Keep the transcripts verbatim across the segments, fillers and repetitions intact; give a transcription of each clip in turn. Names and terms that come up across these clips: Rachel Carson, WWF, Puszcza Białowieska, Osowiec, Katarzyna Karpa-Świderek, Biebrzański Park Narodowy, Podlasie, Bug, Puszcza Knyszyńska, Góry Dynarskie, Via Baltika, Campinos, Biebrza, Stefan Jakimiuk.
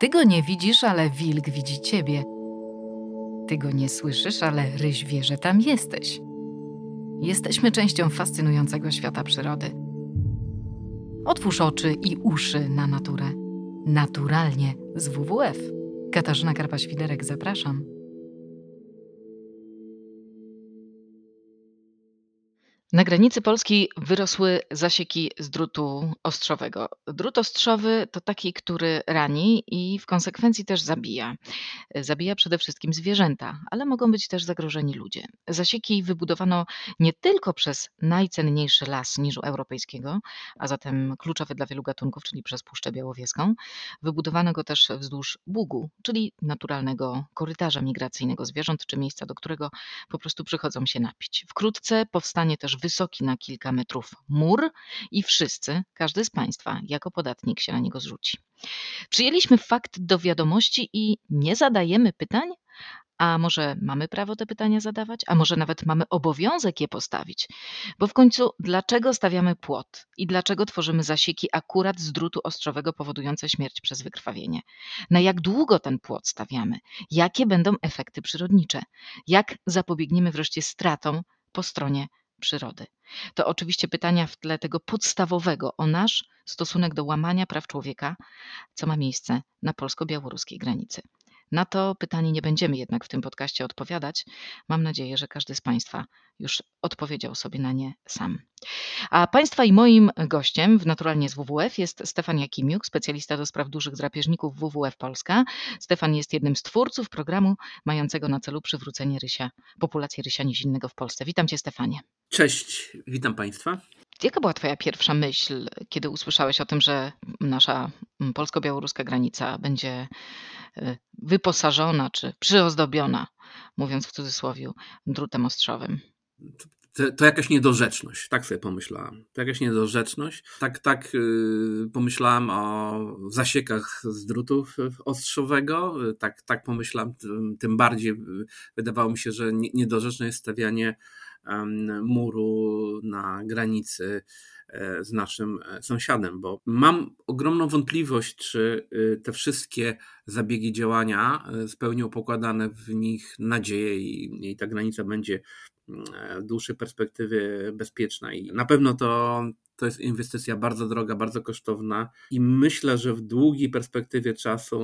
Ty go nie widzisz, ale wilk widzi ciebie. Ty go nie słyszysz, ale ryś wie, że tam jesteś. Jesteśmy częścią fascynującego świata przyrody. Otwórz oczy i uszy na naturę. Naturalnie z W W F. Katarzyna Karpa-Świderek, zapraszam. Na granicy Polski wyrosły zasieki z drutu ostrzowego. Drut ostrzowy to taki, który rani i w konsekwencji też zabija. Zabija przede wszystkim zwierzęta, ale mogą być też zagrożeni ludzie. Zasieki wybudowano nie tylko przez najcenniejszy las niżu europejskiego, a zatem kluczowy dla wielu gatunków, czyli przez Puszczę Białowieską. Wybudowano go też wzdłuż Bugu, czyli naturalnego korytarza migracyjnego zwierząt, czy miejsca, do którego po prostu przychodzą się napić. Wkrótce powstanie też wysoki na kilka metrów mur i wszyscy, każdy z Państwa, jako podatnik się na niego zrzuci. Przyjęliśmy fakt do wiadomości i nie zadajemy pytań? A może mamy prawo te pytania zadawać? A może nawet mamy obowiązek je postawić? Bo w końcu dlaczego stawiamy płot i dlaczego tworzymy zasieki akurat z drutu ostrzowego powodujące śmierć przez wykrwawienie? Na jak długo ten płot stawiamy? Jakie będą efekty przyrodnicze? Jak zapobiegniemy wreszcie stratom po stronie przyrody? To oczywiście pytania w tle tego podstawowego o nasz stosunek do łamania praw człowieka, co ma miejsce na polsko-białoruskiej granicy. Na to pytanie nie będziemy jednak w tym podcaście odpowiadać. Mam nadzieję, że każdy z Państwa już odpowiedział sobie na nie sam. A Państwa i moim gościem w Naturalnie z W W F jest Stefan Jakimiuk, specjalista do spraw dużych drapieżników W W F Polska. Stefan jest jednym z twórców programu mającego na celu przywrócenie rysia, populacji rysia nizinnego w Polsce. Witam Cię, Stefanie. Cześć, witam Państwa. Jaka była Twoja pierwsza myśl, kiedy usłyszałeś o tym, że nasza polsko-białoruska granica będzie wyposażona czy przyozdobiona, mówiąc w cudzysłowie, drutem ostrzowym? To, to jakaś niedorzeczność, tak sobie pomyślałam. To jakaś niedorzeczność. Tak, tak yy, pomyślałam o zasiekach z drutu ostrzowego. Tak, tak pomyślałam, tym bardziej wydawało mi się, że niedorzeczne jest stawianie muru na granicy z naszym sąsiadem, bo mam ogromną wątpliwość, czy te wszystkie zabiegi działania spełnią pokładane w nich nadzieje i, i ta granica będzie w dłuższej perspektywie bezpieczna. I na pewno to, to jest inwestycja bardzo droga, bardzo kosztowna i myślę, że w długiej perspektywie czasu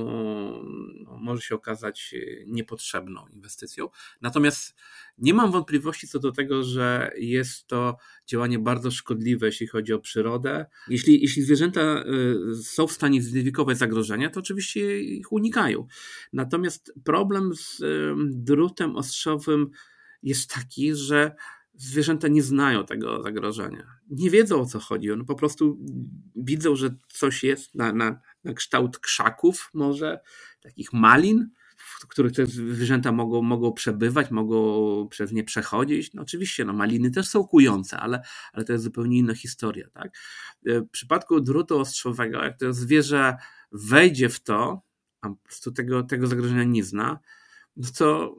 może się okazać niepotrzebną inwestycją. Natomiast nie mam wątpliwości co do tego, że jest to działanie bardzo szkodliwe, jeśli chodzi o przyrodę. Jeśli, jeśli zwierzęta są w stanie zidentyfikować zagrożenia, to oczywiście ich unikają. Natomiast problem z drutem ostrzowym jest taki, że zwierzęta nie znają tego zagrożenia. Nie wiedzą, o co chodzi. One po prostu widzą, że coś jest na, na, na kształt krzaków może, takich malin, w których te zwierzęta mogą, mogą przebywać, mogą przez nie przechodzić. No oczywiście, no, maliny też są kujące, ale, ale to jest zupełnie inna historia. Tak? W przypadku drutu ostrzowego, jak to zwierzę wejdzie w to, a po prostu tego, tego zagrożenia nie zna, no to,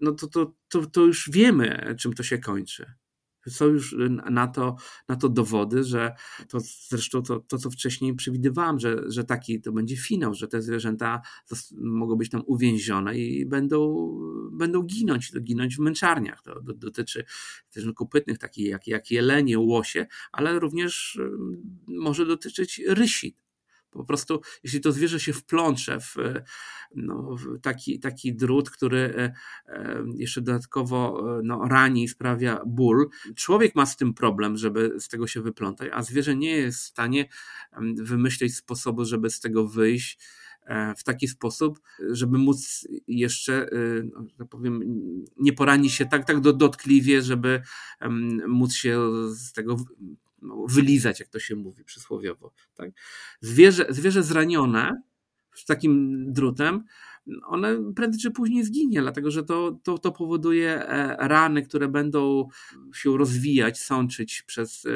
no to, to, to, to już wiemy, czym to się kończy. Są już na to, na to dowody, że to zresztą to, to, co wcześniej przewidywałem, że, że taki to będzie finał, że te zwierzęta mogą być tam uwięzione i będą, będą ginąć, ginąć w męczarniach. To dotyczy zwierząt kopytnych, takich jak, jak jelenie, łosie, ale również może dotyczyć rysi. Po prostu, jeśli to zwierzę się wplącze w, no, w taki, taki drut, który jeszcze dodatkowo no, rani i sprawia ból, człowiek ma z tym problem, żeby z tego się wyplątać, a zwierzę nie jest w stanie wymyślić sposobu, żeby z tego wyjść w taki sposób, żeby móc jeszcze, że powiem, nie poranić się tak, tak dotkliwie, żeby móc się z tego wylizać, jak to się mówi przysłowiowo. Tak? Zwierzę, zwierzę zranione z takim drutem, one prędzej czy później zginie, dlatego że to, to, to powoduje rany, które będą się rozwijać, sączyć przez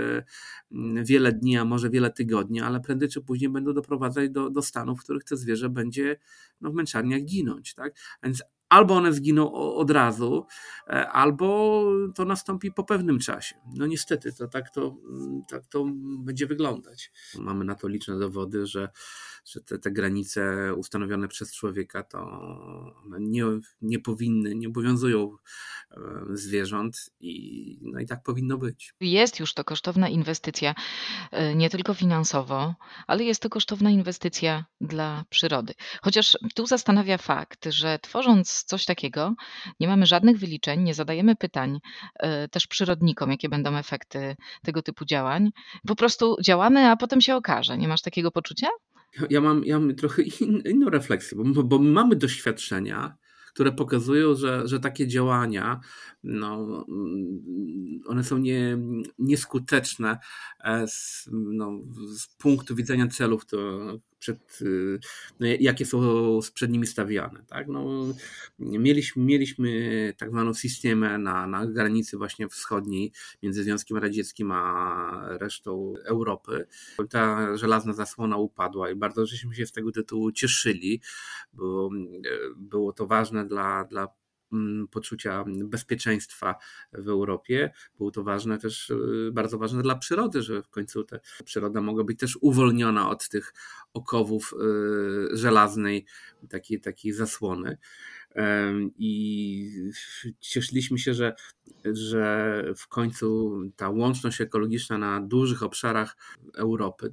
wiele dni, a może wiele tygodni, ale prędzej czy później będą doprowadzać do, do stanów, w których to zwierzę będzie no, w męczarniach ginąć. Tak? A więc albo one zginą od razu, albo to nastąpi po pewnym czasie. No niestety, to tak to, tak to będzie wyglądać. Mamy na to liczne dowody, że, że te, te granice ustanowione przez człowieka to one nie, nie powinny, nie obowiązują zwierząt i, no i tak powinno być. Jest już to kosztowna inwestycja, nie tylko finansowo, ale jest to kosztowna inwestycja dla przyrody. Chociaż tu zastanawia fakt, że tworząc coś takiego, nie mamy żadnych wyliczeń, nie zadajemy pytań też przyrodnikom, jakie będą efekty tego typu działań. Po prostu działamy, a potem się okaże. Nie masz takiego poczucia? Ja mam, ja mam trochę in, inną refleksję, bo, bo mamy doświadczenia, które pokazują, że, że takie działania, no, one są nie, nieskuteczne z, no, z punktu widzenia celów, to przed, no, jakie są przed nimi stawiane. Tak? No, mieliśmy, mieliśmy tak zwaną systemę na, na granicy właśnie wschodniej między Związkiem Radzieckim a resztą Europy. Ta żelazna zasłona upadła i bardzo żeśmy się z tego tytułu cieszyli, bo było to ważne dla, dla poczucia bezpieczeństwa w Europie. Było to ważne też, bardzo ważne dla przyrody, że w końcu ta przyroda mogła być też uwolniona od tych okowów żelaznej takiej, takiej zasłony. I cieszyliśmy się, że, że w końcu ta łączność ekologiczna na dużych obszarach Europy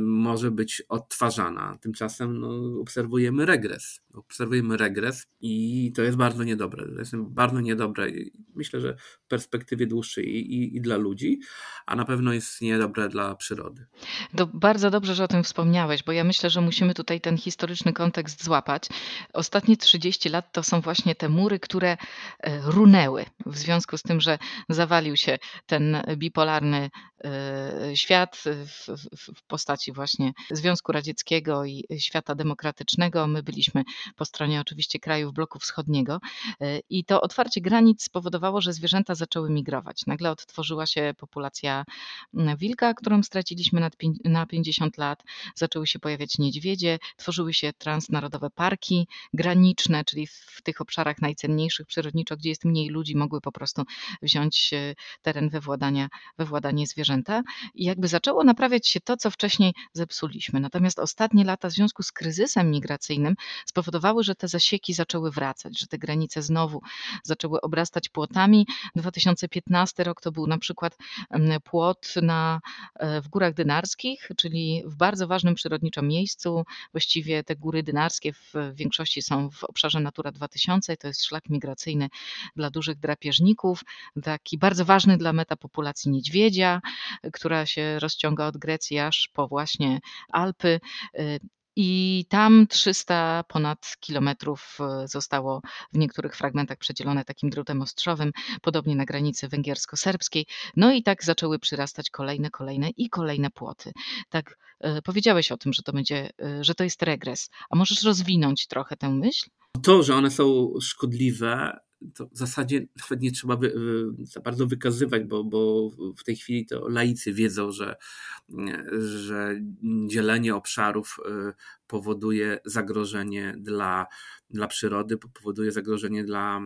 może być odtwarzana. Tymczasem no, obserwujemy regres. Obserwujemy regres i to jest bardzo niedobre. To jest bardzo niedobre. Myślę, że w perspektywie dłuższej i, i, i dla ludzi, a na pewno jest niedobre dla przyrody. To bardzo dobrze, że o tym wspomniałeś, bo ja myślę, że musimy tutaj ten historyczny kontekst złapać. Ostatnie trzydzieści lat to są właśnie te mury, które runęły w związku z tym, że zawalił się ten bipolarny świat w, w postaci właśnie Związku Radzieckiego i świata demokratycznego. My byliśmy po stronie oczywiście krajów bloku wschodniego i to otwarcie granic spowodowało, że zwierzęta zaczęły migrować. Nagle odtworzyła się populacja wilka, którą straciliśmy na pięćdziesiąt lat. Zaczęły się pojawiać niedźwiedzie, tworzyły się transnarodowe parki graniczne, czyli w tych obszarach najcenniejszych przyrodniczo, gdzie jest mniej ludzi, mogły po prostu wziąć teren we władania, we władanie zwierzęta i jakby zaczęło naprawiać się to, co wcześniej zepsuliśmy. Natomiast ostatnie lata w związku z kryzysem migracyjnym spowodowały, że te zasieki zaczęły wracać, że te granice znowu zaczęły obrastać płotami. dwa tysiące piętnasty rok to był na przykład płot na, w Górach Dynarskich, czyli w bardzo ważnym przyrodniczo miejscu. Właściwie te góry dynarskie w większości są w obszarze Natura dwa tysiące, to jest szlak migracyjny dla dużych drapieżników, taki bardzo ważny dla metapopulacji niedźwiedzia, która się rozciąga od Grecji aż po właśnie Alpy. I tam trzysta ponad kilometrów zostało w niektórych fragmentach przedzielone takim drutem ostrzowym, podobnie na granicy węgiersko-serbskiej. No i tak zaczęły przyrastać kolejne, kolejne i kolejne płoty. Tak powiedziałeś o tym, że to będzie, że to jest regres. A możesz rozwinąć trochę tę myśl? To, że one są szkodliwe, to w zasadzie nawet nie trzeba wy, za bardzo wykazywać, bo, bo w tej chwili to laicy wiedzą, że, że dzielenie obszarów powoduje zagrożenie dla, dla przyrody, powoduje zagrożenie dla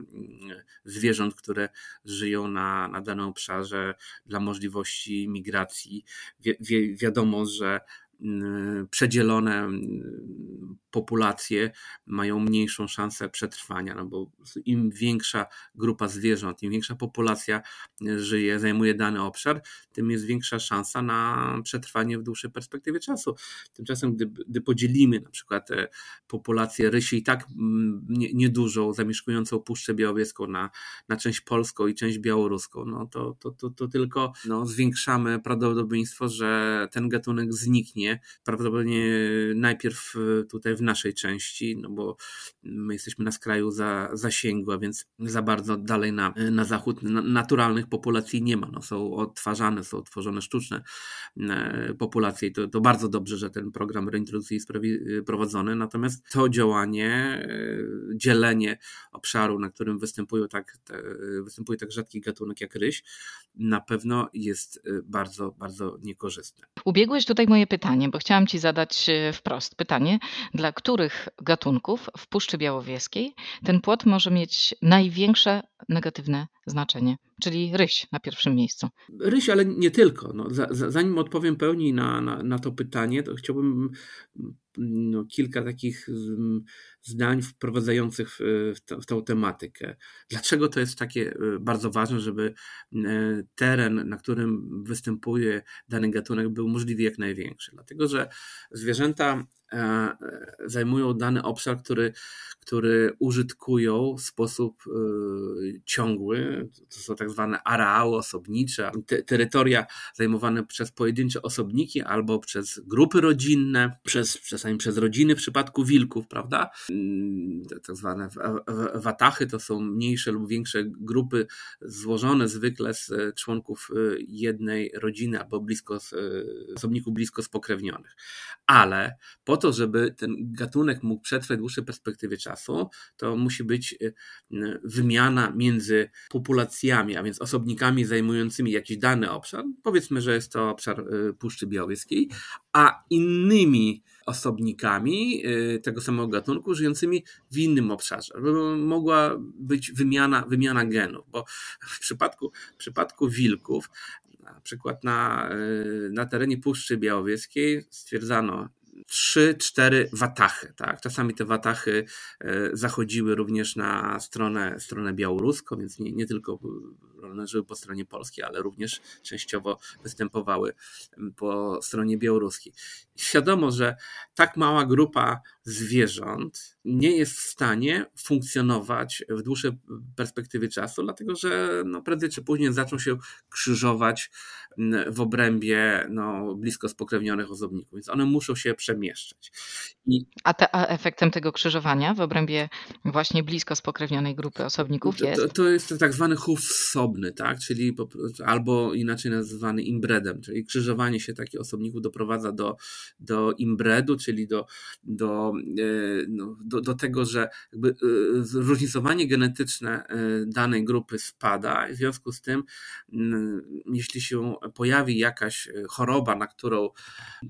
zwierząt, które żyją na, na danym obszarze, dla możliwości migracji. Wie, wie, wiadomo, że przedzielone populacje mają mniejszą szansę przetrwania, no bo im większa grupa zwierząt, im większa populacja żyje, zajmuje dany obszar, tym jest większa szansa na przetrwanie w dłuższej perspektywie czasu. Tymczasem, gdy, gdy podzielimy na przykład populację rysi i tak niedużą, zamieszkującą Puszczę Białowieską na, na część polską i część białoruską, no to, to, to, to tylko no, zwiększamy prawdopodobieństwo, że ten gatunek zniknie. Prawdopodobnie najpierw tutaj w naszej części, no bo my jesteśmy na skraju za, zasięgu, a więc za bardzo dalej na, na zachód naturalnych populacji nie ma. No, są odtwarzane, są tworzone sztuczne populacje i to, to bardzo dobrze, że ten program reintrodukcji jest prowadzony. Natomiast to działanie, dzielenie obszaru, na którym występują tak, te, występuje tak rzadki gatunek jak ryś, na pewno jest bardzo, bardzo niekorzystne. Ubiegłeś tutaj moje pytanie. pytanie, bo chciałam Ci zadać wprost pytanie, dla których gatunków w Puszczy Białowieskiej ten płot może mieć największe negatywne znaczenie, czyli ryś na pierwszym miejscu. Ryś, ale nie tylko. No, za, za, zanim odpowiem pełniej na, na, na to pytanie, to chciałbym no, kilka takich zdań wprowadzających w, to, w tą tematykę. Dlaczego to jest takie bardzo ważne, żeby teren, na którym występuje dany gatunek, był możliwie jak największy? Dlatego, że zwierzęta zajmują dany obszar, który, który użytkują w sposób ciągły. To są tak zwane areały osobnicze, te, terytoria zajmowane przez pojedyncze osobniki albo przez grupy rodzinne, przez, czasami przez rodziny w przypadku wilków, prawda? Tak zwane watachy to są mniejsze lub większe grupy złożone zwykle z członków jednej rodziny albo blisko z, osobników blisko spokrewnionych. Ale po to, żeby ten gatunek mógł przetrwać w dłuższej perspektywie czasu, to musi być wymiana między populacjami, a więc osobnikami zajmującymi jakiś dany obszar, powiedzmy, że jest to obszar Puszczy Białowieskiej, a innymi osobnikami tego samego gatunku żyjącymi w innym obszarze, żeby mogła być wymiana, wymiana genów, bo w przypadku, w przypadku wilków, na przykład na, na terenie Puszczy Białowieskiej stwierdzano trzy cztery watachy. Tak? Czasami te watachy zachodziły również na stronę, stronę białoruską, więc nie, nie tylko leżyły po stronie polskiej, ale również częściowo występowały po stronie białoruskiej. Wiadomo, że tak mała grupa zwierząt nie jest w stanie funkcjonować w dłuższej perspektywie czasu, dlatego że no, prędzej czy później zaczną się krzyżować w obrębie no, blisko spokrewnionych osobników, więc one muszą się przemieszczać. I... A, te, a efektem tego krzyżowania w obrębie właśnie blisko spokrewnionej grupy osobników jest? To, to jest tak zwany chów wsobny, tak? Czyli po, albo inaczej nazywany imbredem, czyli krzyżowanie się takich osobników doprowadza do, do imbredu, czyli do, do No, do, do tego, że jakby zróżnicowanie genetyczne danej grupy spada. W związku z tym, jeśli się pojawi jakaś choroba, na którą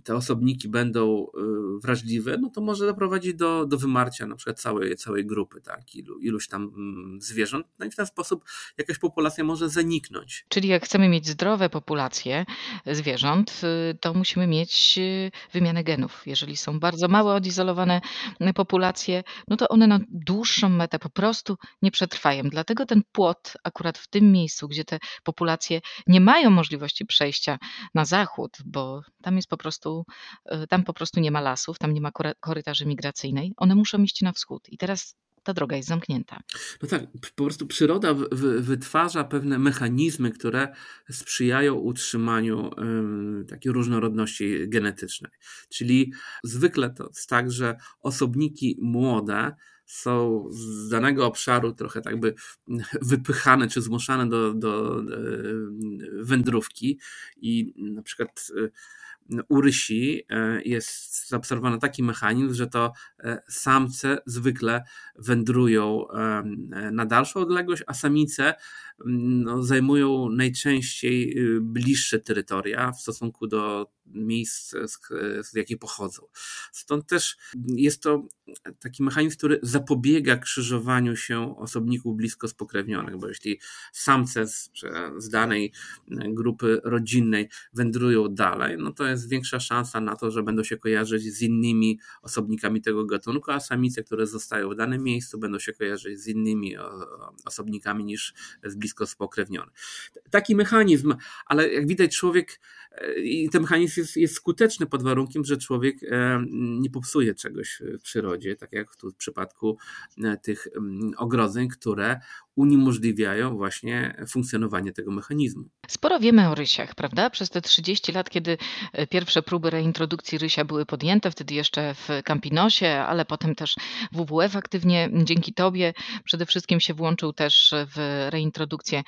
te osobniki będą wrażliwe, no to może doprowadzić do, do wymarcia na przykład całej, całej grupy, tak, ilu, iluś tam zwierząt. No i w ten sposób jakaś populacja może zaniknąć. Czyli jak chcemy mieć zdrowe populacje zwierząt, to musimy mieć wymianę genów. Jeżeli są bardzo małe, odizolowane populacje, no to one na dłuższą metę po prostu nie przetrwają. Dlatego ten płot akurat w tym miejscu, gdzie te populacje nie mają możliwości przejścia na zachód, bo tam jest po prostu, tam po prostu nie ma lasów, tam nie ma korytarzy migracyjnej, one muszą iść na wschód. I teraz ta droga jest zamknięta. No tak, po prostu przyroda w, w, wytwarza pewne mechanizmy, które sprzyjają utrzymaniu y, takiej różnorodności genetycznej. Czyli zwykle to jest tak, że osobniki młode są z danego obszaru trochę tak by wypychane czy zmuszane do, do y, wędrówki i na przykład y, u rysi jest zaobserwowany taki mechanizm, że to samce zwykle wędrują na dalszą odległość, a samice no, zajmują najczęściej bliższe terytoria w stosunku do miejsc, z, z jakich pochodzą. Stąd też jest to taki mechanizm, który zapobiega krzyżowaniu się osobników blisko spokrewnionych, bo jeśli samce z, z danej grupy rodzinnej wędrują dalej, no to jest większa szansa na to, że będą się kojarzyć z innymi osobnikami tego gatunku, a samice, które zostają w danym miejscu, będą się kojarzyć z innymi osobnikami niż z blisko spokrewnionych. Taki mechanizm, ale jak widać człowiek i ten mechanizm Jest, jest skuteczny pod warunkiem, że człowiek nie popsuje czegoś w przyrodzie, tak jak tu w przypadku tych ogrodzeń, które uniemożliwiają właśnie funkcjonowanie tego mechanizmu. Sporo wiemy o rysiach, prawda? Przez te trzydzieści lat, kiedy pierwsze próby reintrodukcji rysia były podjęte, wtedy jeszcze w Campinosie, ale potem też W W F aktywnie dzięki Tobie przede wszystkim się włączył też w reintrodukcję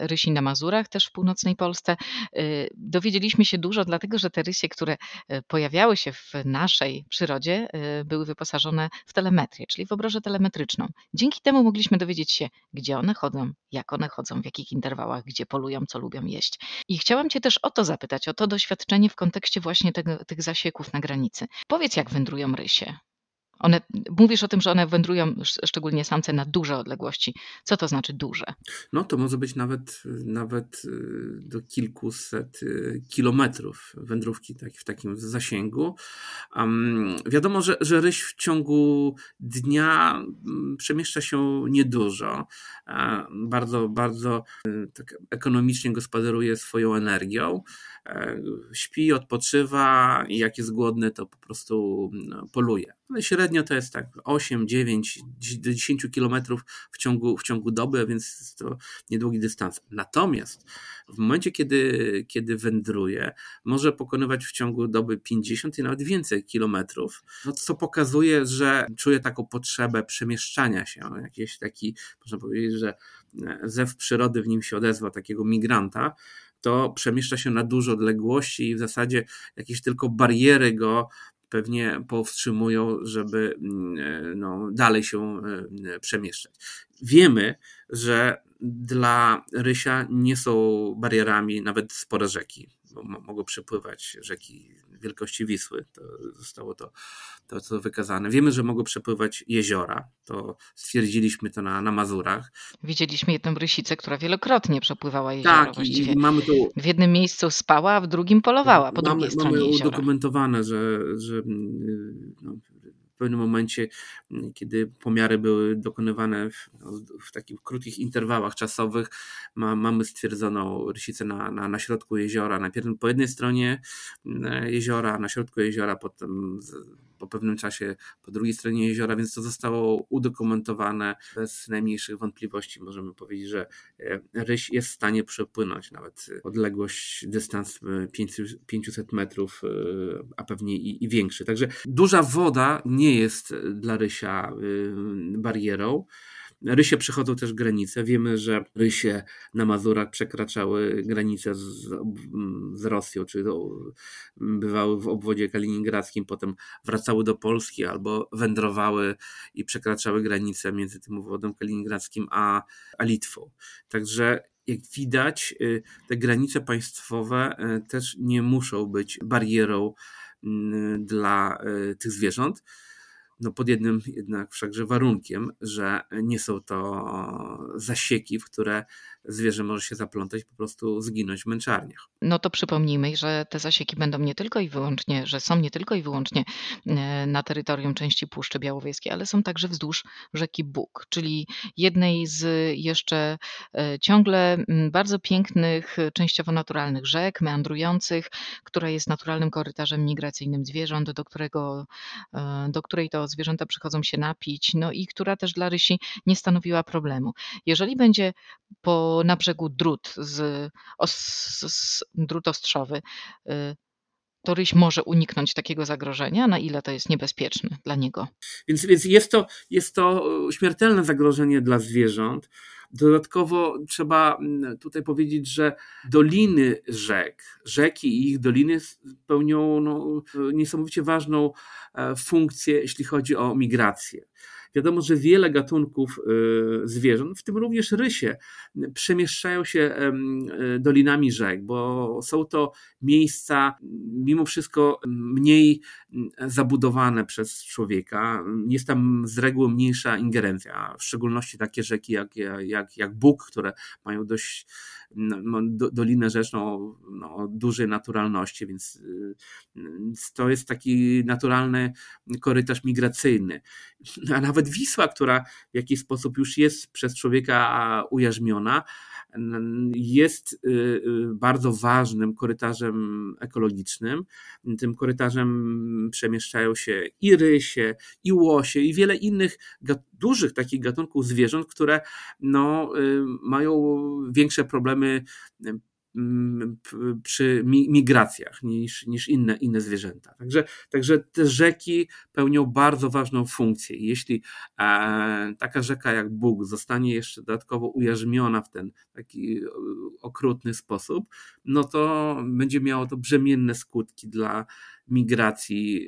rysi na Mazurach, też w północnej Polsce. Dowiedzieliśmy się dużo, dlatego że te rysie, które pojawiały się w naszej przyrodzie, były wyposażone w telemetrię, czyli w obrożę telemetryczną. Dzięki temu mogliśmy dowiedzieć się, gdzie one chodzą, jak one chodzą, w jakich interwałach, gdzie polują, co lubią jeść. I chciałam Cię też o to zapytać, o to doświadczenie w kontekście właśnie tego, tych zasieków na granicy. Powiedz, jak wędrują rysie. One, mówisz o tym, że one wędrują, szczególnie samce, na duże odległości. Co to znaczy duże? No to może być nawet, nawet do kilkuset kilometrów wędrówki tak, w takim zasięgu. Um, wiadomo, że, że ryś w ciągu dnia przemieszcza się niedużo. Bardzo, bardzo tak ekonomicznie gospodaruje swoją energią. Śpi, odpoczywa i jak jest głodny, to po prostu poluje. Ale średnio to jest tak osiem, dziewięć do dziesięciu kilometrów w ciągu, w ciągu doby, więc jest to niedługi dystans. Natomiast w momencie, kiedy, kiedy wędruje, może pokonywać w ciągu doby pięćdziesiąt i nawet więcej kilometrów, no co pokazuje, że czuje taką potrzebę przemieszczania się. Jakiś taki, można powiedzieć, że zew przyrody w nim się odezwał, takiego migranta, to przemieszcza się na duże odległości i w zasadzie jakieś tylko bariery go pewnie powstrzymują, żeby no, dalej się przemieszczać. Wiemy, że dla rysia nie są barierami nawet spore rzeki, bo mogą przepływać rzeki wielkości Wisły, to zostało to, to, to wykazane. Wiemy, że mogą przepływać jeziora, to stwierdziliśmy to na, na Mazurach. Widzieliśmy jedną rysicę, która wielokrotnie przepływała jeziora tak, właściwie. I mamy tu... W jednym miejscu spała, a w drugim polowała, po mamy, drugiej stronie mamy jeziora. Mamy udokumentowane, że... że no, w pewnym momencie, kiedy pomiary były dokonywane w, w takich krótkich interwałach czasowych, ma, mamy stwierdzoną rysicę na, na, na środku jeziora, najpierw po jednej stronie jeziora, na środku jeziora, potem po pewnym czasie po drugiej stronie jeziora, więc to zostało udokumentowane bez najmniejszych wątpliwości. Możemy powiedzieć, że ryś jest w stanie przepłynąć nawet odległość, dystans pięćset metrów, a pewnie i, i większy. Także duża woda nie jest dla rysia barierą. Rysie przechodzą też granice. Wiemy, że rysie na Mazurach przekraczały granicę z, z Rosją, czy do, bywały w obwodzie kaliningradzkim, potem wracały do Polski albo wędrowały i przekraczały granicę między tym obwodem kaliningradzkim a, a Litwą. Także jak widać, te granice państwowe też nie muszą być barierą dla tych zwierząt. No pod jednym jednak wszakże warunkiem, że nie są to zasieki, w które zwierzę może się zaplątać, po prostu zginąć w męczarniach. No to przypomnijmy, że te zasieki będą nie tylko i wyłącznie, że są nie tylko i wyłącznie na terytorium części Puszczy Białowieskiej, ale są także wzdłuż rzeki Bug, czyli jednej z jeszcze ciągle bardzo pięknych, częściowo naturalnych rzek, meandrujących, która jest naturalnym korytarzem migracyjnym zwierząt, do którego, do której to zwierzęta przychodzą się napić, no i która też dla rysi nie stanowiła problemu. Jeżeli będzie po na brzegu drut, z, os, z, drut ostrzowy, to ryś może uniknąć takiego zagrożenia, na ile to jest niebezpieczne dla niego. Więc, więc jest to, jest to śmiertelne zagrożenie dla zwierząt. Dodatkowo trzeba tutaj powiedzieć, że doliny rzek, rzeki i ich doliny pełnią no, niesamowicie ważną funkcję, jeśli chodzi o migrację. Wiadomo, że wiele gatunków zwierząt, w tym również rysie, przemieszczają się dolinami rzek, bo są to miejsca mimo wszystko mniej zabudowane przez człowieka. Jest tam z reguły mniejsza ingerencja, w szczególności takie rzeki jak, jak, jak Bug, które mają dość no, do, dolinę rzeczną no, dużej naturalności, więc to jest taki naturalny korytarz migracyjny. A nawet Wisła, która w jakiś sposób już jest przez człowieka ujarzmiona, jest bardzo ważnym korytarzem ekologicznym. Tym korytarzem przemieszczają się i rysie, i łosie, i wiele innych dużych takich gatunków zwierząt, które no, mają większe problemy przy migracjach niż, niż inne, inne zwierzęta. Także, także te rzeki pełnią bardzo ważną funkcję. Jeśli e, taka rzeka jak Bug zostanie jeszcze dodatkowo ujarzmiona w ten taki okrutny sposób, no to będzie miało to brzemienne skutki dla migracji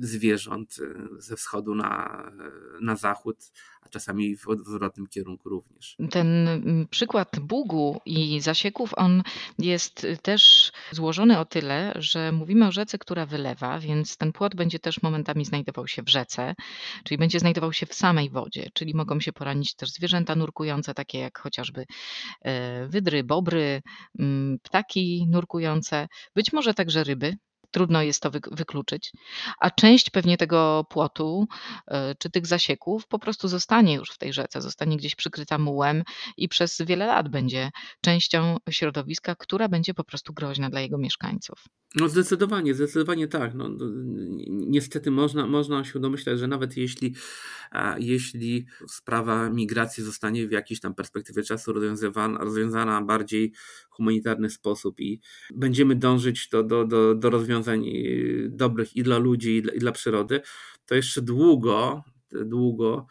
zwierząt ze wschodu na, na zachód, a czasami w odwrotnym kierunku również. Ten przykład Bugu i zasieków, on jest też złożony o tyle, że mówimy o rzece, która wylewa, więc ten płot będzie też momentami znajdował się w rzece, czyli będzie znajdował się w samej wodzie, czyli mogą się poranić też zwierzęta nurkujące, takie jak chociażby wydry, bobry, ptaki nurkujące, być może także ryby. Trudno jest to wykluczyć, a część pewnie tego płotu czy tych zasieków po prostu zostanie już w tej rzece, zostanie gdzieś przykryta mułem i przez wiele lat będzie częścią środowiska, która będzie po prostu groźna dla jego mieszkańców. No zdecydowanie, zdecydowanie tak. No, niestety można, można się domyślać, że nawet jeśli, jeśli sprawa migracji zostanie w jakiejś tam perspektywie czasu rozwiązywana, rozwiązana w bardziej humanitarny sposób i będziemy dążyć do, do, do, do rozwiązania dobrych i dla ludzi, i dla, i dla przyrody, to jeszcze długo, długo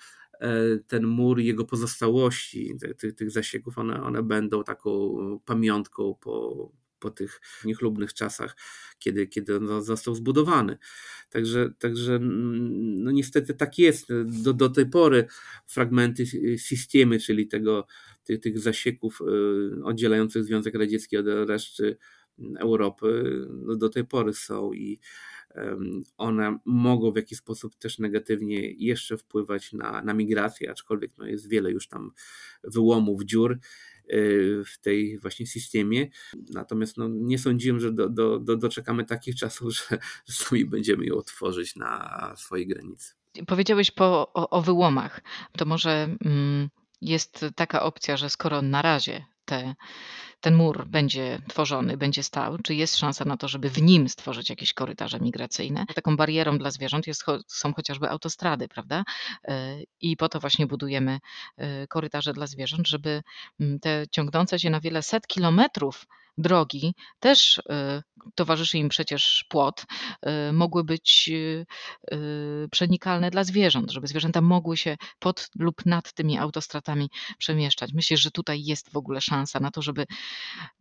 ten mur, jego pozostałości, tych, tych zasieków, one, one będą taką pamiątką po, po tych niechlubnych czasach, kiedy, kiedy on został zbudowany. Także, także no niestety tak jest. Do, do tej pory fragmenty systemy, czyli tego, tych, tych zasieków oddzielających Związek Radziecki od reszty Europy, no do tej pory są i um, one mogą w jakiś sposób też negatywnie jeszcze wpływać na, na migrację, aczkolwiek no jest wiele już tam wyłomów, dziur yy, w tej właśnie systemie. Natomiast no, nie sądziłem, że do, do, do, doczekamy takich czasów, że, że sami będziemy ją otworzyć na swojej granicy. Powiedziałeś po, o, o wyłomach. To może mm, jest taka opcja, że skoro na razie te ten mur będzie tworzony, będzie stał, czy jest szansa na to, żeby w nim stworzyć jakieś korytarze migracyjne? Taką barierą dla zwierząt jest, są chociażby autostrady, prawda? I po to właśnie budujemy korytarze dla zwierząt, żeby te ciągnące się na wiele set kilometrów drogi, też towarzyszy im przecież płot, mogły być przenikalne dla zwierząt, żeby zwierzęta mogły się pod lub nad tymi autostradami przemieszczać. Myślę, że tutaj jest w ogóle szansa na to, żeby,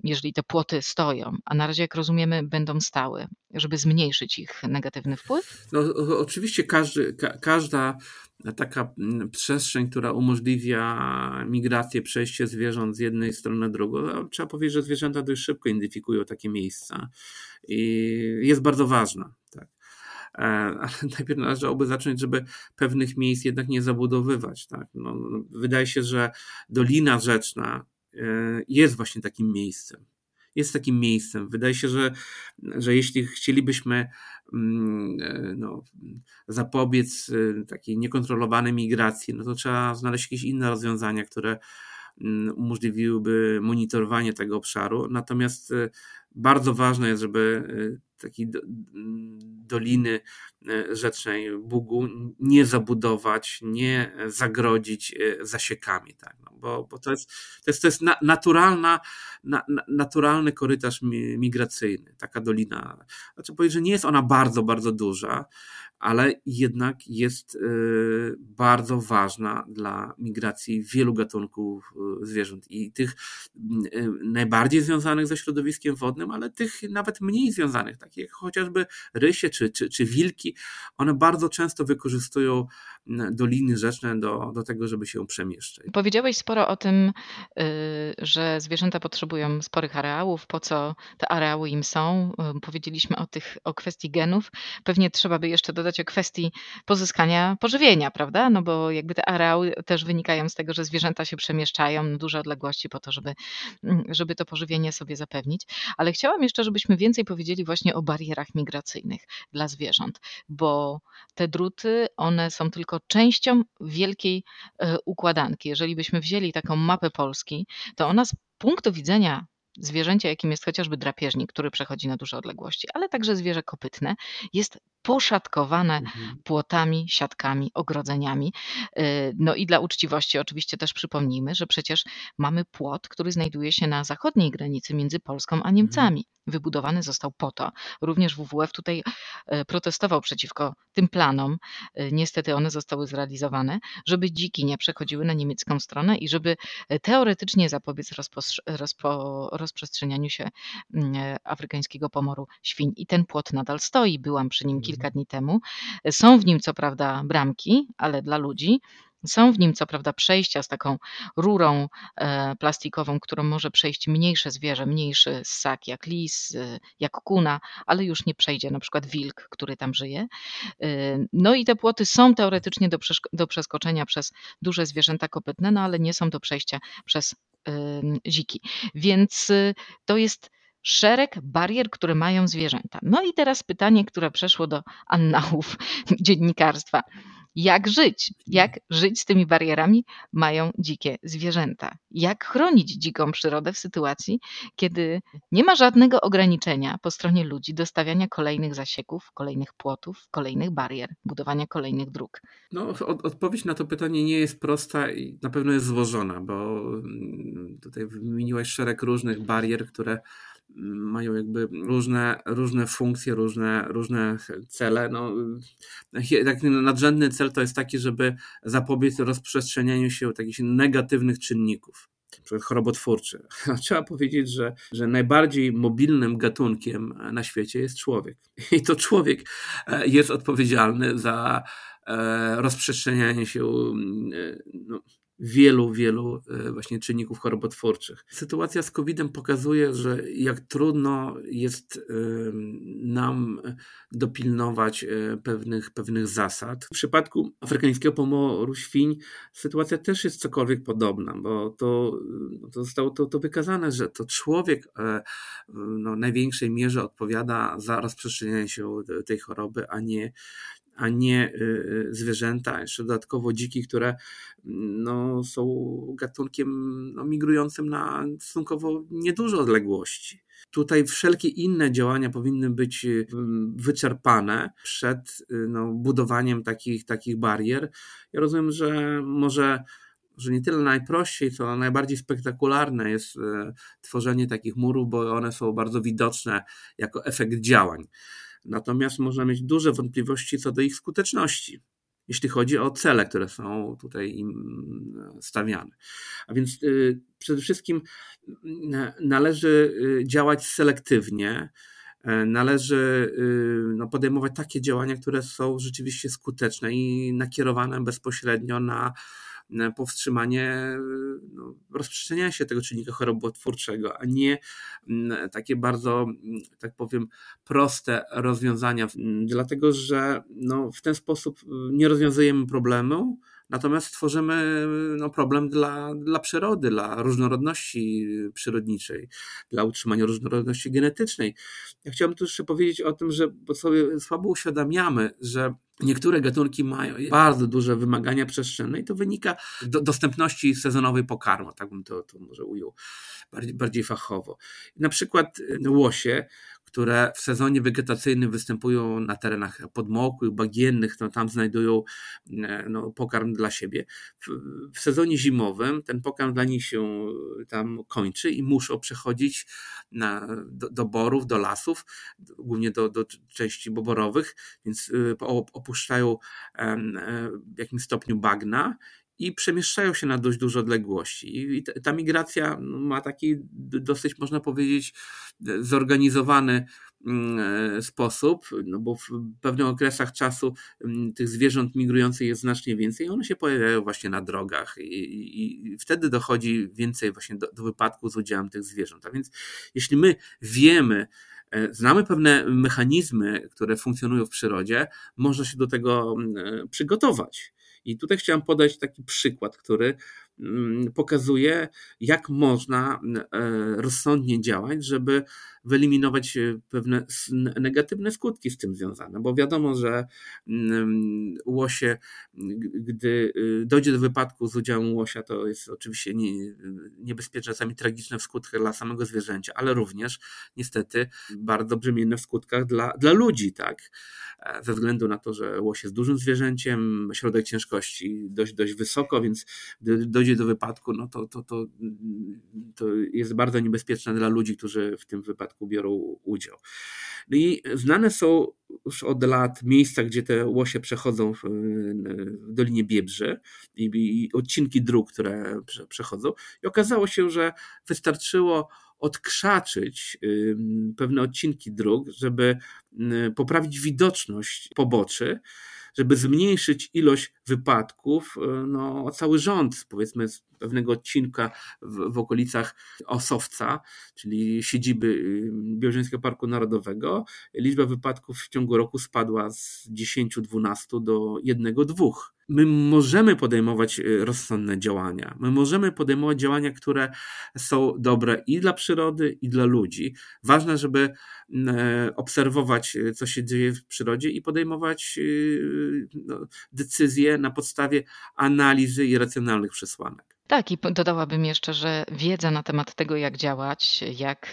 jeżeli te płoty stoją, a na razie jak rozumiemy będą stały, żeby zmniejszyć ich negatywny wpływ? No, oczywiście każdy, ka- każda taka przestrzeń, która umożliwia migrację, przejście zwierząt z jednej strony na drugą. Trzeba powiedzieć, że zwierzęta dość szybko identyfikują takie miejsca i jest bardzo ważna. Tak. Ale najpierw należałoby zacząć, żeby pewnych miejsc jednak nie zabudowywać. Tak. No, wydaje się, że Dolina Rzeczna jest właśnie takim miejscem. Jest takim miejscem. Wydaje się, że, że jeśli chcielibyśmy no, zapobiec takiej niekontrolowanej migracji, no to trzeba znaleźć jakieś inne rozwiązania, które umożliwiłyby monitorowanie tego obszaru. Natomiast bardzo ważne jest, żeby takiej do, doliny rzecznej Bugu nie zabudować, nie zagrodzić zasiekami, tak? No, bo, bo to jest, to jest, to jest naturalna, na, naturalny korytarz migracyjny, taka dolina. Znaczy powiedzieć, że nie jest ona bardzo, bardzo duża, ale jednak jest y, bardzo ważna dla migracji wielu gatunków y, zwierząt i tych y, najbardziej związanych ze środowiskiem wodnym, ale tych nawet mniej związanych, takich jak chociażby rysie czy, czy, czy wilki, one bardzo często wykorzystują doliny rzeczne do, do tego, żeby się przemieszczać. Powiedziałeś sporo o tym, y, że zwierzęta potrzebują sporych areałów, po co te areały im są. Y, powiedzieliśmy o tych, o kwestii genów. Pewnie trzeba by jeszcze dodać o kwestii pozyskania pożywienia, prawda? No bo jakby te areały też wynikają z tego, że zwierzęta się przemieszczają duże odległości po to, żeby, żeby to pożywienie sobie zapewnić. Ale chciałam jeszcze, żebyśmy więcej powiedzieli właśnie o barierach migracyjnych dla zwierząt, bo te druty, one są tylko częścią wielkiej układanki. Jeżeli byśmy wzięli taką mapę Polski, to ona z punktu widzenia zwierzęcia, jakim jest chociażby drapieżnik, który przechodzi na duże odległości, ale także zwierzę kopytne, jest poszatkowane mhm. płotami, siatkami, ogrodzeniami. No i dla uczciwości oczywiście też przypomnijmy, że przecież mamy płot, który znajduje się na zachodniej granicy między Polską a Niemcami. Wybudowany został po to. Również W W F tutaj protestował przeciwko tym planom. Niestety one zostały zrealizowane, żeby dziki nie przechodziły na niemiecką stronę i żeby teoretycznie zapobiec rozpo- rozpo- rozprzestrzenianiu się afrykańskiego pomoru świń. I ten płot nadal stoi. Byłam przy nim kilka dni temu. Są w nim co prawda bramki, ale dla ludzi. Są w nim co prawda przejścia z taką rurą plastikową, którą może przejść mniejsze zwierzę, mniejszy ssak jak lis, jak kuna, ale już nie przejdzie na przykład wilk, który tam żyje. No i te płoty są teoretycznie do, przeszk- do przeskoczenia przez duże zwierzęta kopytne, no ale nie są do przejścia przez yy, dziki. Więc yy, to jest szereg barier, które mają zwierzęta. No i teraz pytanie, które przeszło do annałów dziennikarstwa. Jak żyć? Jak żyć z tymi barierami mają dzikie zwierzęta? Jak chronić dziką przyrodę w sytuacji, kiedy nie ma żadnego ograniczenia po stronie ludzi dostawiania kolejnych zasieków, kolejnych płotów, kolejnych barier, budowania kolejnych dróg? No, od, odpowiedź na to pytanie nie jest prosta i na pewno jest złożona, bo tutaj wymieniłaś szereg różnych barier, które mają jakby różne, różne funkcje, różne, różne cele. No, taki nadrzędny cel to jest taki, żeby zapobiec rozprzestrzenianiu się takich negatywnych czynników, na przykład chorobotwórczy. Trzeba powiedzieć, że, że najbardziej mobilnym gatunkiem na świecie jest człowiek. I to człowiek jest odpowiedzialny za rozprzestrzenianie się no, wielu, wielu właśnie czynników chorobotwórczych. Sytuacja z kowidem pokazuje, że jak trudno jest nam dopilnować pewnych, pewnych zasad. W przypadku afrykańskiego pomoru świń sytuacja też jest cokolwiek podobna, bo to, to zostało to, to wykazane, że to człowiek no, w największej mierze odpowiada za rozprzestrzenianie się tej choroby, a nie a nie zwierzęta, jeszcze dodatkowo dziki, które no, są gatunkiem no, migrującym na stosunkowo nieduże odległości. Tutaj wszelkie inne działania powinny być wyczerpane przed no, budowaniem takich, takich barier. Ja rozumiem, że może że nie tyle najprościej, co najbardziej spektakularne jest tworzenie takich murów, bo one są bardzo widoczne jako efekt działań. Natomiast można mieć duże wątpliwości co do ich skuteczności, jeśli chodzi o cele, które są tutaj im stawiane. A więc przede wszystkim należy działać selektywnie, należy no, podejmować takie działania, które są rzeczywiście skuteczne i nakierowane bezpośrednio na powstrzymanie no, rozprzestrzeniania się tego czynnika chorobotwórczego, a nie takie bardzo, tak powiem, proste rozwiązania. Dlatego, że no, w ten sposób nie rozwiązujemy problemu, natomiast tworzymy no, problem dla, dla przyrody, dla różnorodności przyrodniczej, dla utrzymania różnorodności genetycznej. Ja chciałbym tu jeszcze powiedzieć o tym, że bo sobie słabo uświadamiamy, że niektóre gatunki mają bardzo duże wymagania przestrzenne i to wynika do dostępności sezonowej pokarmu, tak bym to, to może ujął bardziej, bardziej fachowo. Na przykład łosie, które w sezonie wegetacyjnym występują na terenach podmokłych, bagiennych, no tam znajdują no, pokarm dla siebie. W, w sezonie zimowym ten pokarm dla nich się tam kończy i muszą przechodzić na, do, do borów, do lasów, głównie do, do części boborowych, więc opuszczają w jakimś stopniu bagna i przemieszczają się na dość duże odległości. I ta migracja ma taki dosyć, można powiedzieć, zorganizowany sposób, no bo w pewnych okresach czasu tych zwierząt migrujących jest znacznie więcej i one się pojawiają właśnie na drogach i, i, i wtedy dochodzi więcej właśnie do, do wypadków z udziałem tych zwierząt. A więc jeśli my wiemy, znamy pewne mechanizmy, które funkcjonują w przyrodzie, można się do tego przygotować. I tutaj chciałem podać taki przykład, który pokazuje, jak można rozsądnie działać, żeby wyeliminować pewne negatywne skutki z tym związane, bo wiadomo, że łosie, gdy dojdzie do wypadku z udziałem łosia, to jest oczywiście niebezpieczne, czasami tragiczne w skutkach dla samego zwierzęcia, ale również niestety bardzo brzemienne w skutkach dla, dla ludzi, tak? Ze względu na to, że łosie jest dużym zwierzęciem, środek ciężkości dość, dość wysoko, więc gdy dojdzie do wypadku, no to, to, to, to jest bardzo niebezpieczne dla ludzi, którzy w tym wypadku biorą udział. I znane są już od lat miejsca, gdzie te łosie przechodzą w Dolinie Biebrzy i, i odcinki dróg, które prze, przechodzą. I okazało się, że wystarczyło odkrzaczyć pewne odcinki dróg, żeby poprawić widoczność poboczy, żeby zmniejszyć ilość wypadków, no, o cały rząd, powiedzmy, z pewnego odcinka w, w okolicach Osowca, czyli siedziby Biebrzańskiego Parku Narodowego, liczba wypadków w ciągu roku spadła z dziesięciu do dwunastu do jednego do dwóch. My możemy podejmować rozsądne działania. My możemy podejmować działania, które są dobre i dla przyrody, i dla ludzi. Ważne, żeby obserwować, co się dzieje w przyrodzie i podejmować decyzje na podstawie analizy i racjonalnych przesłanek. Tak, i dodałabym jeszcze, że wiedza na temat tego, jak działać, jak,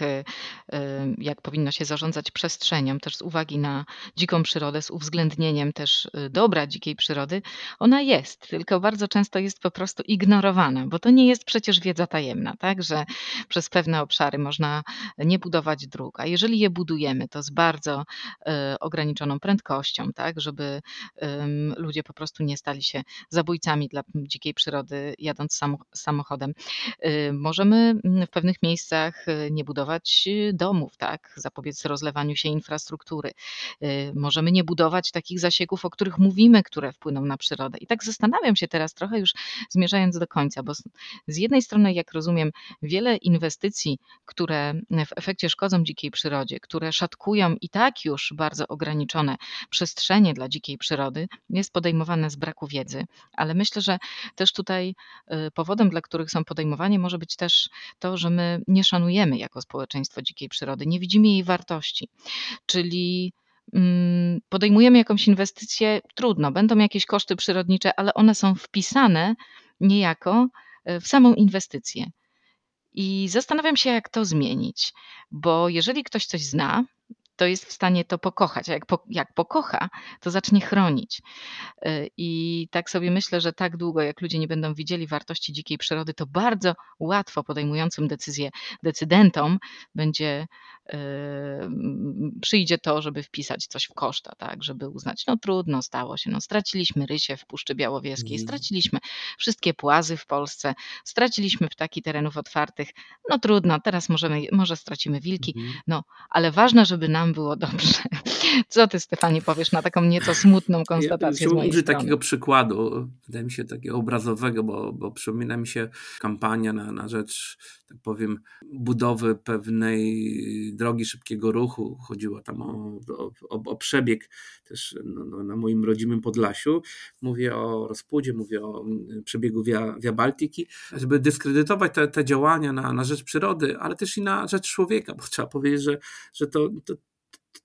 jak powinno się zarządzać przestrzenią, też z uwagi na dziką przyrodę, z uwzględnieniem też dobra dzikiej przyrody, ona jest, tylko bardzo często jest po prostu ignorowana, bo to nie jest przecież wiedza tajemna, tak, że przez pewne obszary można nie budować dróg, a jeżeli je budujemy, to z bardzo e, ograniczoną prędkością, tak, żeby e, ludzie po prostu nie stali się zabójcami dla dzikiej przyrody, jadąc samochodem. samochodem. Możemy w pewnych miejscach nie budować domów, tak? Zapobiec rozlewaniu się infrastruktury. Możemy nie budować takich zasieków, o których mówimy, które wpłyną na przyrodę. I tak zastanawiam się teraz trochę już zmierzając do końca, bo z jednej strony, jak rozumiem, wiele inwestycji, które w efekcie szkodzą dzikiej przyrodzie, które szatkują i tak już bardzo ograniczone przestrzenie dla dzikiej przyrody, jest podejmowane z braku wiedzy. Ale myślę, że też tutaj powodem, dla których są podejmowanie, może być też to, że my nie szanujemy jako społeczeństwo dzikiej przyrody, nie widzimy jej wartości, czyli podejmujemy jakąś inwestycję, trudno, będą jakieś koszty przyrodnicze, ale one są wpisane niejako w samą inwestycję. I zastanawiam się, jak to zmienić, bo jeżeli ktoś coś zna, to jest w stanie to pokochać, a jak, po, jak pokocha, to zacznie chronić. I tak sobie myślę, że tak długo, jak ludzie nie będą widzieli wartości dzikiej przyrody, to bardzo łatwo podejmującym decyzję decydentom będzie, yy, przyjdzie to, żeby wpisać coś w koszta, tak, żeby uznać, no trudno, stało się, no straciliśmy rysie w Puszczy Białowieskiej, straciliśmy wszystkie płazy w Polsce, straciliśmy ptaki terenów otwartych, no trudno, teraz możemy, może stracimy wilki, no ale ważne, żeby nam było dobrze. Co ty, Stefanie, powiesz na taką nieco smutną konstatację ja z mojej użyć strony? Takiego przykładu, wydaje mi się takiego obrazowego, bo, bo przypomina mi się kampania na, na rzecz, tak powiem, budowy pewnej drogi szybkiego ruchu. Chodziło tam o, o, o przebieg też no, na moim rodzimym Podlasiu. Mówię o rozpudzie, mówię o przebiegu Via, Via Baltiki, żeby dyskredytować te, te działania na, na rzecz przyrody, ale też i na rzecz człowieka, bo trzeba powiedzieć, że, że to, to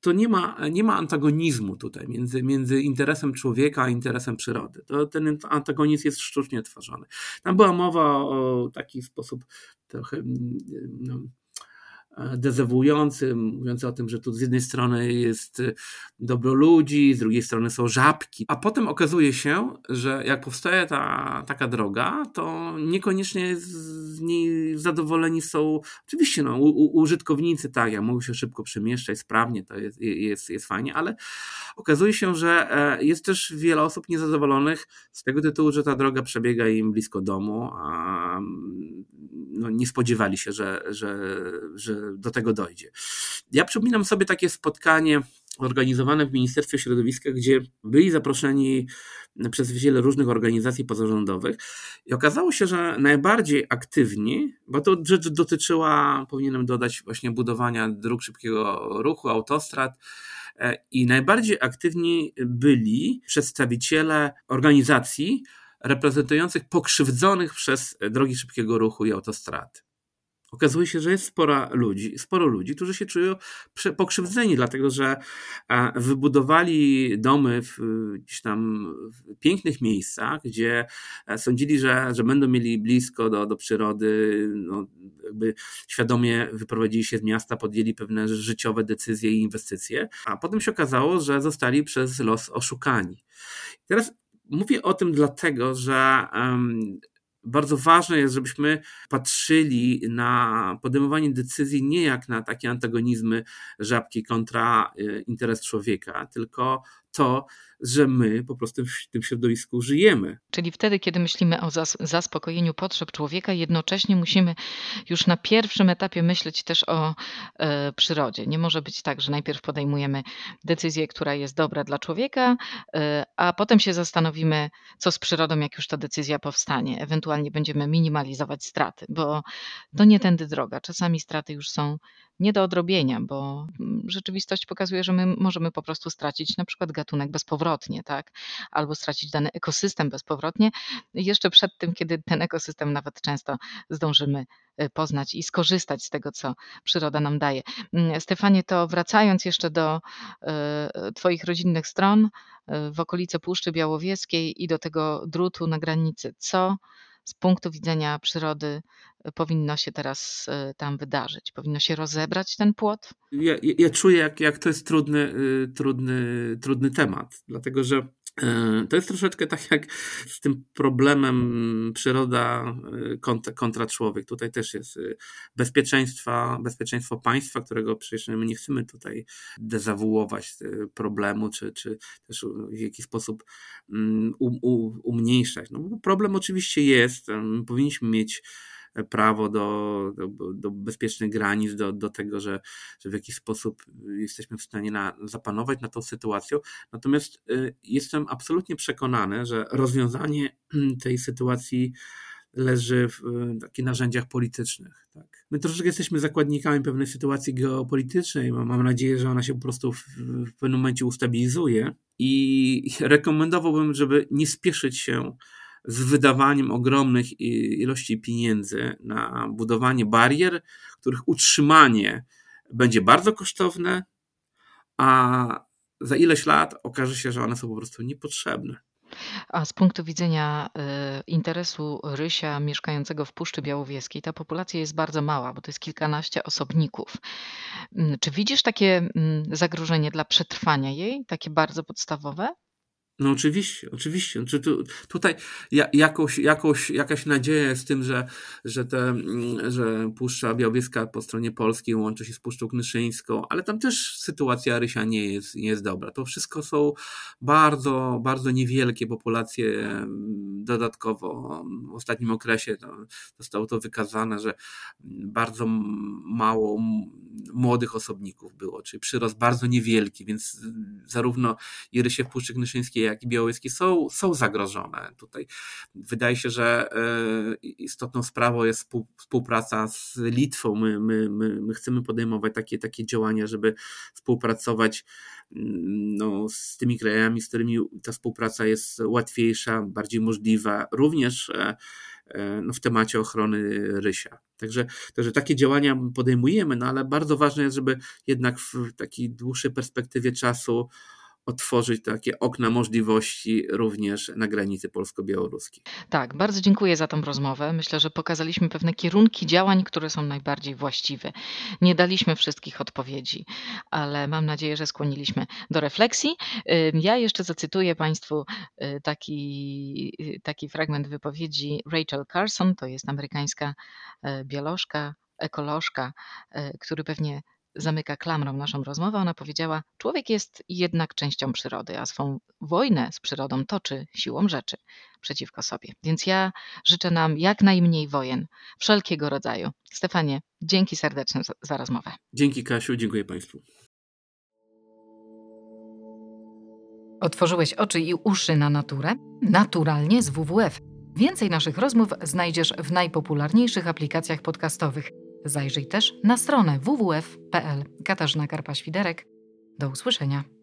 to nie ma, nie ma antagonizmu tutaj między, między interesem człowieka a interesem przyrody. To ten antagonizm jest sztucznie tworzony. Tam była mowa o taki sposób trochę no, dezewujący, mówiący o tym, że tu z jednej strony jest dobro ludzi, z drugiej strony są żabki. A potem okazuje się, że jak powstaje ta, taka droga, to niekoniecznie z niej zadowoleni są oczywiście no, u, u, użytkownicy, tak, jak mogą się szybko przemieszczać, sprawnie, to jest, jest, jest fajnie, ale okazuje się, że jest też wiele osób niezadowolonych z tego tytułu, że ta droga przebiega im blisko domu, a no, nie spodziewali się, że, że, że do tego dojdzie. Ja przypominam sobie takie spotkanie organizowane w Ministerstwie Środowiska, gdzie byli zaproszeni przez wiele różnych organizacji pozarządowych i okazało się, że najbardziej aktywni, bo to rzecz dotyczyła, powinienem dodać, właśnie budowania dróg szybkiego ruchu, autostrad, i najbardziej aktywni byli przedstawiciele organizacji reprezentujących pokrzywdzonych przez drogi szybkiego ruchu i autostrady. Okazuje się, że jest spora ludzi, sporo ludzi, którzy się czują pokrzywdzeni, dlatego że wybudowali domy w gdzieś tam w pięknych miejscach, gdzie sądzili, że, że będą mieli blisko do, do przyrody, no, jakby świadomie wyprowadzili się z miasta, podjęli pewne życiowe decyzje i inwestycje, a potem się okazało, że zostali przez los oszukani. Teraz mówię o tym dlatego, że um, bardzo ważne jest, żebyśmy patrzyli na podejmowanie decyzji nie jak na takie antagonizmy żabki kontra interes człowieka, tylko to, że my po prostu w tym środowisku żyjemy. Czyli wtedy, kiedy myślimy o zas- zaspokojeniu potrzeb człowieka, jednocześnie musimy już na pierwszym etapie myśleć też o e, przyrodzie. Nie może być tak, że najpierw podejmujemy decyzję, która jest dobra dla człowieka, e, a potem się zastanowimy, co z przyrodą, jak już ta decyzja powstanie. Ewentualnie będziemy minimalizować straty, bo to nie tędy droga. Czasami straty już są nie do odrobienia, bo rzeczywistość pokazuje, że my możemy po prostu stracić na przykład gatunek bezpowrotnie, tak? Albo stracić dany ekosystem bezpowrotnie, jeszcze przed tym, kiedy ten ekosystem nawet często zdążymy poznać i skorzystać z tego, co przyroda nam daje. Stefanie, to wracając jeszcze do Twoich rodzinnych stron w okolicy Puszczy Białowieskiej i do tego drutu na granicy, co z punktu widzenia przyrody powinno się teraz tam wydarzyć? Powinno się rozebrać ten płot? Ja, ja, ja czuję, jak, jak to jest trudny, trudny, trudny temat, dlatego że to jest troszeczkę tak jak z tym problemem przyroda kontra, kontra człowiek. Tutaj też jest bezpieczeństwa, bezpieczeństwo państwa, którego przecież my nie chcemy tutaj dezawuować problemu, czy, czy też w jakiś sposób um, um, umniejszać. No, problem oczywiście jest, powinniśmy mieć prawo do, do, do bezpiecznych granic, do, do tego, że, że w jakiś sposób jesteśmy w stanie na, zapanować nad tą sytuacją. Natomiast y, jestem absolutnie przekonany, że rozwiązanie tej sytuacji leży w y, takich narzędziach politycznych. Tak. My troszeczkę jesteśmy zakładnikami pewnej sytuacji geopolitycznej. Mam nadzieję, że ona się po prostu w, w pewnym momencie ustabilizuje i rekomendowałbym, żeby nie spieszyć się z wydawaniem ogromnych ilości pieniędzy na budowanie barier, których utrzymanie będzie bardzo kosztowne, a za ileś lat okaże się, że one są po prostu niepotrzebne. A z punktu widzenia y, interesu rysia mieszkającego w Puszczy Białowieskiej, ta populacja jest bardzo mała, bo to jest kilkanaście osobników. Y, czy widzisz takie y, zagrożenie dla przetrwania jej, takie bardzo podstawowe? No oczywiście, oczywiście. Czy tu, tutaj jakoś, jakoś, jakaś nadzieja jest w tym, że, że, te, że Puszcza Białowieska po stronie polskiej łączy się z Puszczą Knyszyńską, ale tam też sytuacja rysia nie jest, nie jest dobra. To wszystko są bardzo, bardzo niewielkie populacje. Dodatkowo w ostatnim okresie zostało to wykazane, że bardzo mało młodych osobników było, czyli przyrost bardzo niewielki, więc zarówno i rysie w Puszczy Knyszyńskiej, jak i białowieski są, są zagrożone tutaj. Wydaje się, że istotną sprawą jest współpraca z Litwą. My, my, my, my chcemy podejmować takie, takie działania, żeby współpracować no, z tymi krajami, z którymi ta współpraca jest łatwiejsza, bardziej możliwa, również no, w temacie ochrony rysia. Także, także takie działania podejmujemy, no ale bardzo ważne jest, żeby jednak w takiej dłuższej perspektywie czasu otworzyć takie okna możliwości również na granicy polsko-białoruskiej. Tak, bardzo dziękuję za tą rozmowę. Myślę, że pokazaliśmy pewne kierunki działań, które są najbardziej właściwe. Nie daliśmy wszystkich odpowiedzi, ale mam nadzieję, że skłoniliśmy do refleksji. Ja jeszcze zacytuję Państwu taki, taki fragment wypowiedzi Rachel Carson, to jest amerykańska biolożka, ekolożka, który pewnie zamyka klamrą naszą rozmowę. Ona powiedziała: człowiek jest jednak częścią przyrody, a swą wojnę z przyrodą toczy siłą rzeczy przeciwko sobie. Więc ja życzę nam jak najmniej wojen, wszelkiego rodzaju. Stefanie, dzięki serdecznie za rozmowę. Dzięki, Kasiu, dziękuję Państwu. Otworzyłeś oczy i uszy na naturę? Naturalnie z W W F. Więcej naszych rozmów znajdziesz w najpopularniejszych aplikacjach podcastowych. Zajrzyj też na stronę w w f kropka p l. Katarzyna Karpa-Świderek. Do usłyszenia.